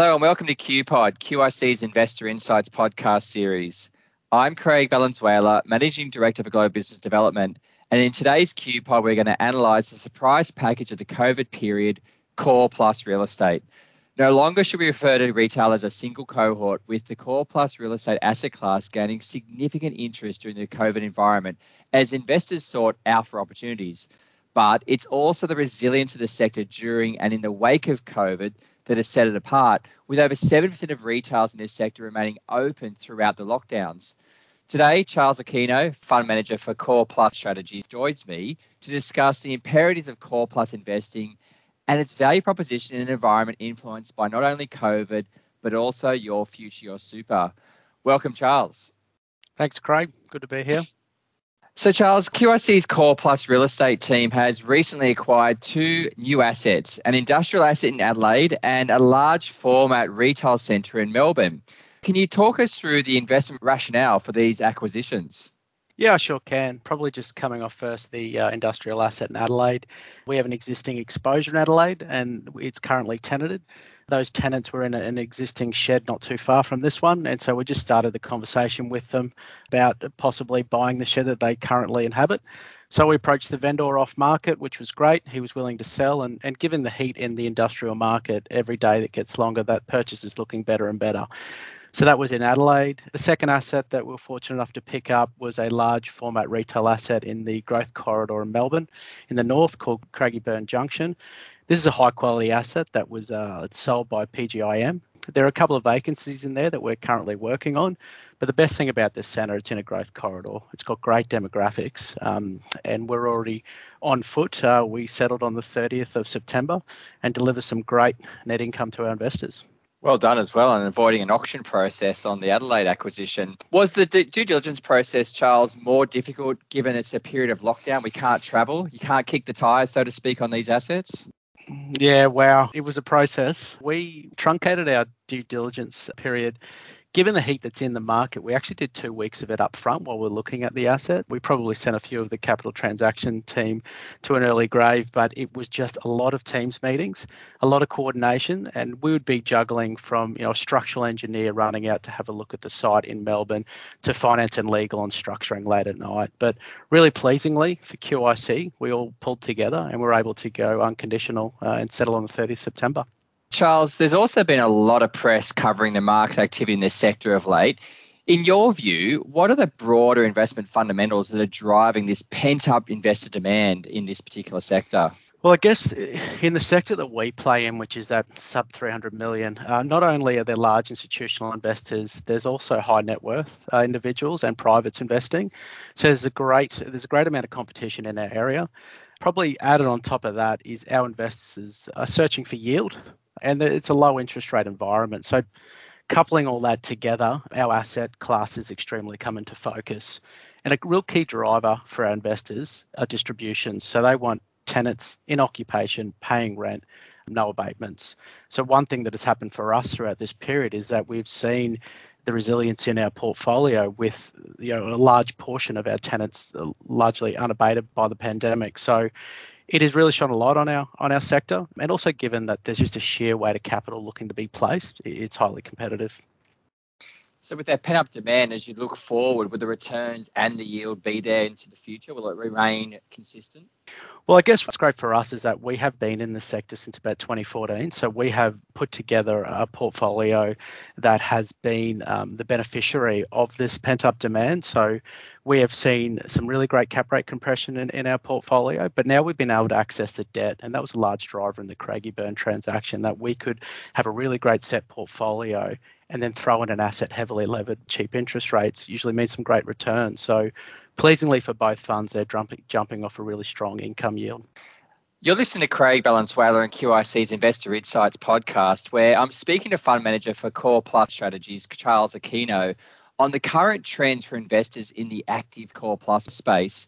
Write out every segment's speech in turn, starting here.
Hello and welcome to QPod, QIC's Investor Insights podcast series. I'm Craig Valenzuela, Managing Director for Global Business Development, and in today's QPod we're going to analyse the surprise package of the COVID period, Core Plus Real Estate. No longer should we refer to retail as a single cohort, with the Core Plus Real Estate asset class gaining significant interest during the COVID environment as investors sought out for opportunities. But it's also the resilience of the sector during and in the wake of COVID that has set it apart, with over 7% of retailers in this sector remaining open throughout the lockdowns. Today, Charles Aquino, Fund Manager for Core Plus Strategies, joins me to discuss the imperatives of Core Plus investing and its value proposition in an environment influenced by not only COVID, but also your future, your super. Welcome, Charles. Thanks, Craig. Good to be here. So, Charles, QIC's Core Plus Real Estate team has recently acquired two new assets, an industrial asset in Adelaide and a large format retail centre in Melbourne. Can you talk us through the investment rationale for these acquisitions? Yeah, I sure can. Probably just coming off first, the industrial asset in Adelaide. We have an existing exposure in Adelaide and it's currently tenanted. Those tenants were in an existing shed not too far from this one. And so we just started the conversation with them about possibly buying the shed that they currently inhabit. So we approached the vendor off market, which was great. He was willing to sell, and given the heat in the industrial market, every day that gets longer, that purchase is looking better and better. So that was in Adelaide. The second asset that we were fortunate enough to pick up was a large format retail asset in the growth corridor in Melbourne in the north called Craigieburn Junction. This is a high quality asset that was sold by PGIM. There are a couple of vacancies in there that we're currently working on, but the best thing about this centre, it's in a growth corridor. It's got great demographics, and we're already on foot. We settled on the 30th of September and deliver some great net income to our investors. Well done as well, and avoiding an auction process on the Adelaide acquisition. Was the due diligence process, Charles, more difficult given it's a period of lockdown? We can't travel. You can't kick the tyres, so to speak, on these assets? Yeah, wow. It was a process. We truncated our due diligence period. Given the heat that's in the market, we actually did 2 weeks of it up front while we're looking at the asset. We probably sent a few of the capital transaction team to an early grave, but it was just a lot of teams meetings, a lot of coordination, and we would be juggling from, a structural engineer running out to have a look at the site in Melbourne to finance and legal and structuring late at night. But really pleasingly for QIC, we all pulled together and were able to go unconditional and settle on the 30th of September. Charles, there's also been a lot of press covering the market activity in this sector of late. In your view, what are the broader investment fundamentals that are driving this pent-up investor demand in this particular sector? Well, I guess in the sector that we play in, which is that sub 300 million, not only are there large institutional investors, there's also high net worth individuals and privates investing. So there's a great amount of competition in our area. Probably added on top of that is our investors are searching for yield. And it's a low interest rate environment. So coupling all that together, our asset class is extremely come into focus. And a real key driver for our investors are distributions. So they want tenants in occupation, paying rent, no abatements. So one thing that has happened for us throughout this period is that we've seen the resilience in our portfolio with a large portion of our tenants largely unabated by the pandemic. So it has really shone a light on our sector, and also given that there's just a sheer weight of capital looking to be placed, it's highly competitive. So with that pent-up demand, as you look forward, will the returns and the yield be there into the future? Will it remain consistent? Well, I guess what's great for us is that we have been in the sector since about 2014. So we have put together a portfolio that has been the beneficiary of this pent-up demand. So we have seen some really great cap rate compression in our portfolio, but now we've been able to access the debt. And that was a large driver in the Craigieburn transaction, that we could have a really great set portfolio and then throw in an asset heavily levered, cheap interest rates usually means some great returns. So pleasingly for both funds, they're jumping off a really strong income yield. You're listening to Craig Valenzuela and QIC's Investor Insights podcast, where I'm speaking to Fund Manager for Core Plus Strategies, Charles Aquino, on the current trends for investors in the active Core Plus space.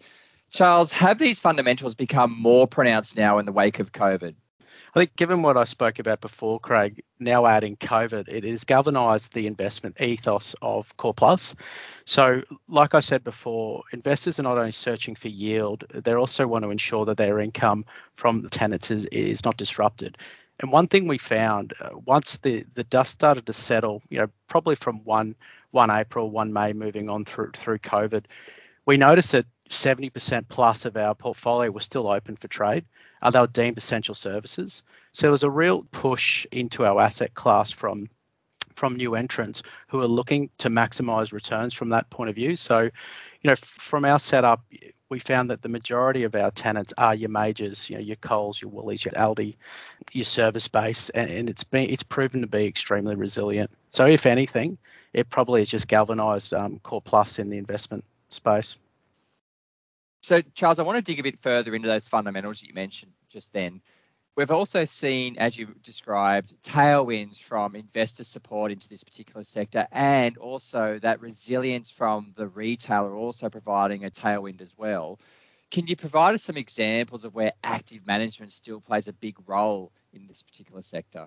Charles, have these fundamentals become more pronounced now in the wake of COVID? I think given what I spoke about before, Craig, now adding COVID, it has galvanised the investment ethos of Core Plus. So like I said before, investors are not only searching for yield, they also want to ensure that their income from the tenants is not disrupted. And one thing we found, once the dust started to settle, you know, probably from 1 April, 1 May, moving on through COVID, we noticed that 70% plus of our portfolio was still open for trade. They were deemed essential services. So there was a real push into our asset class from new entrants who are looking to maximise returns from that point of view. So, you know, from our setup, we found that the majority of our tenants are your majors, you know, your Coles, your Woolies, your Aldi, your service base, and it's proven to be extremely resilient. So if anything, it probably has just galvanised Core Plus in the investment space. So, Charles, I want to dig a bit further into those fundamentals that you mentioned just then. We've also seen, as you described, tailwinds from investor support into this particular sector, and also that resilience from the retailer also providing a tailwind as well. Can you provide us some examples of where active management still plays a big role in this particular sector?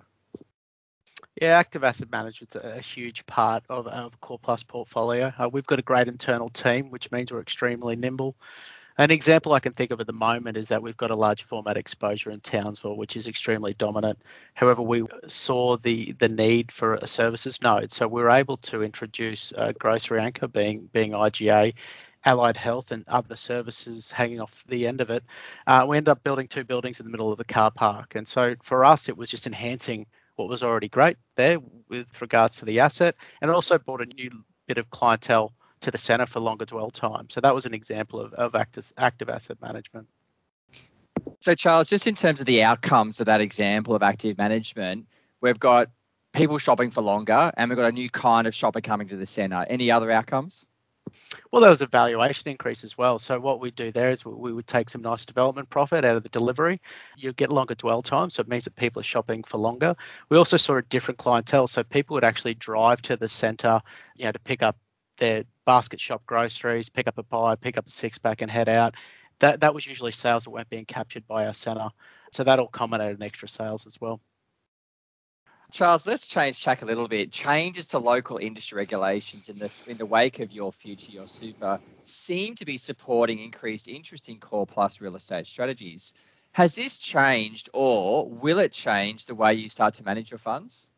Yeah, active asset management's a huge part of Core Plus portfolio. We've got a great internal team, which means we're extremely nimble. An example I can think of at the moment is that we've got a large format exposure in Townsville, which is extremely dominant. However, we saw the need for a services node, so we were able to introduce a grocery anchor being IGA, allied health and other services hanging off the end of it. We ended up building two buildings in the middle of the car park. And so for us, it was just enhancing what was already great there with regards to the asset, and it also brought a new bit of clientele to the centre for longer dwell time. So that was an example of active asset management. So Charles, just in terms of the outcomes of that example of active management, we've got people shopping for longer and we've got a new kind of shopper coming to the centre. Any other outcomes? Well, there was a valuation increase as well. So what we do there is we would take some nice development profit out of the delivery. You get longer dwell time, so it means that people are shopping for longer. We also saw a different clientele. So people would actually drive to the centre, you know, to pick up their basket shop groceries, pick up a pie, pick up a six-pack and head out. That was usually sales that weren't being captured by our centre. So that all culminated in extra sales as well. Charles, let's change tack a little bit. Changes to local industry regulations in the wake of Your Future, Your Super seem to be supporting increased interest in Core Plus real estate strategies. Has this changed, or will it change the way you start to manage your funds?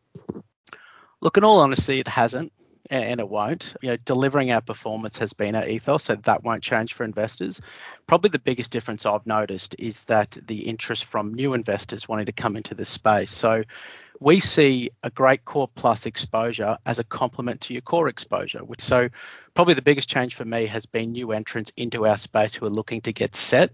Look, in all honesty, it hasn't. And it won't. You know, delivering our performance has been our ethos, so that won't change for investors. Probably the biggest difference I've noticed is that the interest from new investors wanting to come into this space. So we see a great Core Plus exposure as a complement to your core exposure, which so probably the biggest change for me has been new entrants into our space who are looking to get set.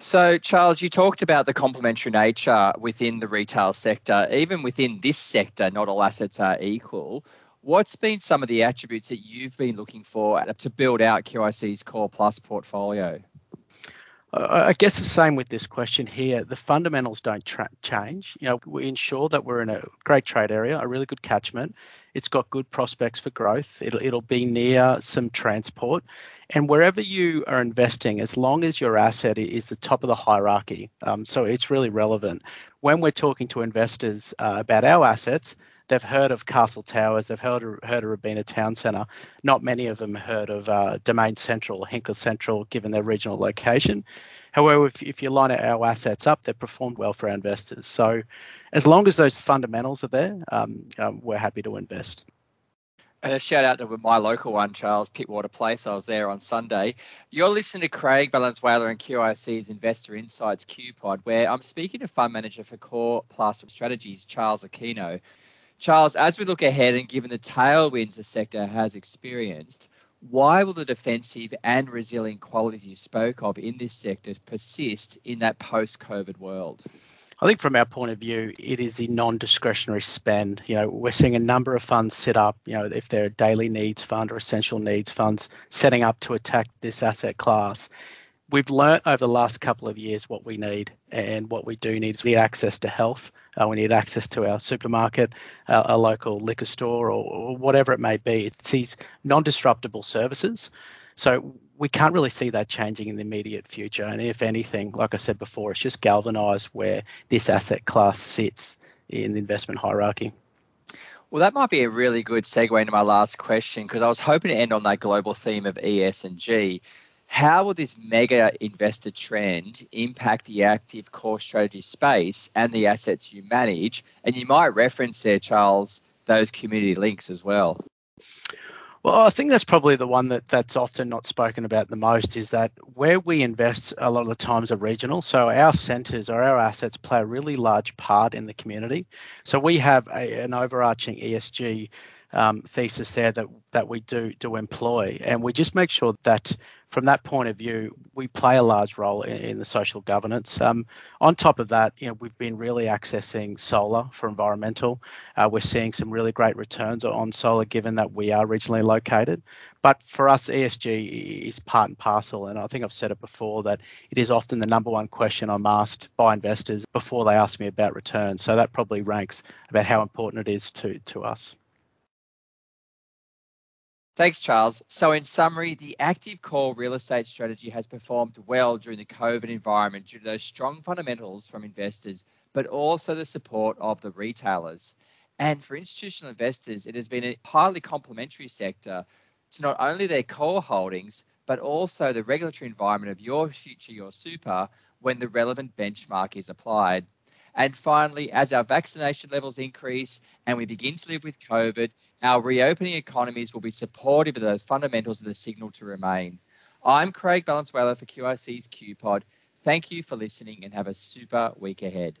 So, Charles, you talked about the complementary nature within the retail sector. Even within this sector, not all assets are equal. What's been some of the attributes that you've been looking for to build out QIC's Core Plus portfolio? I guess the same with this question here. The fundamentals don't change. You know, we ensure that we're in a great trade area, a really good catchment. It's got good prospects for growth. It'll be near some transport. And wherever you are investing, as long as your asset is the top of the hierarchy, so it's really relevant. When we're talking to investors about our assets, they've heard of Castle Towers, they've heard of Robina Town Centre. Not many of them heard of Domain Central, Hinkler Central, given their regional location. However, if you line our assets up, they've performed well for our investors. So as long as those fundamentals are there, we're happy to invest. And a shout out to my local one, Charles, Pitwater Place. I was there on Sunday. You're listening to Craig Valenzuela and QIC's Investor Insights QPod, where I'm speaking to Fund Manager for Core Plus Strategies, Charles Aquino. Charles, as we look ahead and given the tailwinds the sector has experienced, why will the defensive and resilient qualities you spoke of in this sector persist in that post-COVID world? I think from our point of view, it is the non-discretionary spend. You know, we're seeing a number of funds sit up, you know, if they're a daily needs fund or essential needs funds, setting up to attack this asset class. We've learnt over the last couple of years what we need, and what we do need is we need access to health. We need access to our supermarket, a local liquor store, or whatever it may be. It's these non-disruptable services. So we can't really see that changing in the immediate future. And if anything, like I said before, it's just galvanised where this asset class sits in the investment hierarchy. Well, that might be a really good segue into my last question, because I was hoping to end on that global theme of ES and G. how will this mega investor trend impact the active core strategy space and the assets you manage? And you might reference there, Charles, those community links as well. Well, I think that's probably the one that's often not spoken about the most, is that where we invest a lot of the times are regional. So our centres or our assets play a really large part in the community. So we have an overarching ESG thesis there that we do employ, and we just make sure that from that point of view we play a large role in the social governance. On top of that, we've been really accessing solar for environmental. We're seeing some really great returns on solar given that we are regionally located. But for us, ESG is part and parcel, and I think I've said it before that it is often the number one question I'm asked by investors before they ask me about returns. So that probably ranks about how important it is to us. Thanks, Charles. So in summary, the active core real estate strategy has performed well during the COVID environment due to those strong fundamentals from investors, but also the support of the retailers. And for institutional investors, it has been a highly complementary sector to not only their core holdings, but also the regulatory environment of your future, your super, when the relevant benchmark is applied. And finally, as our vaccination levels increase and we begin to live with COVID, our reopening economies will be supportive of those fundamentals of the signal to remain. I'm Craig Valenzuela for QIC's QPod. Thank you for listening and have a super week ahead.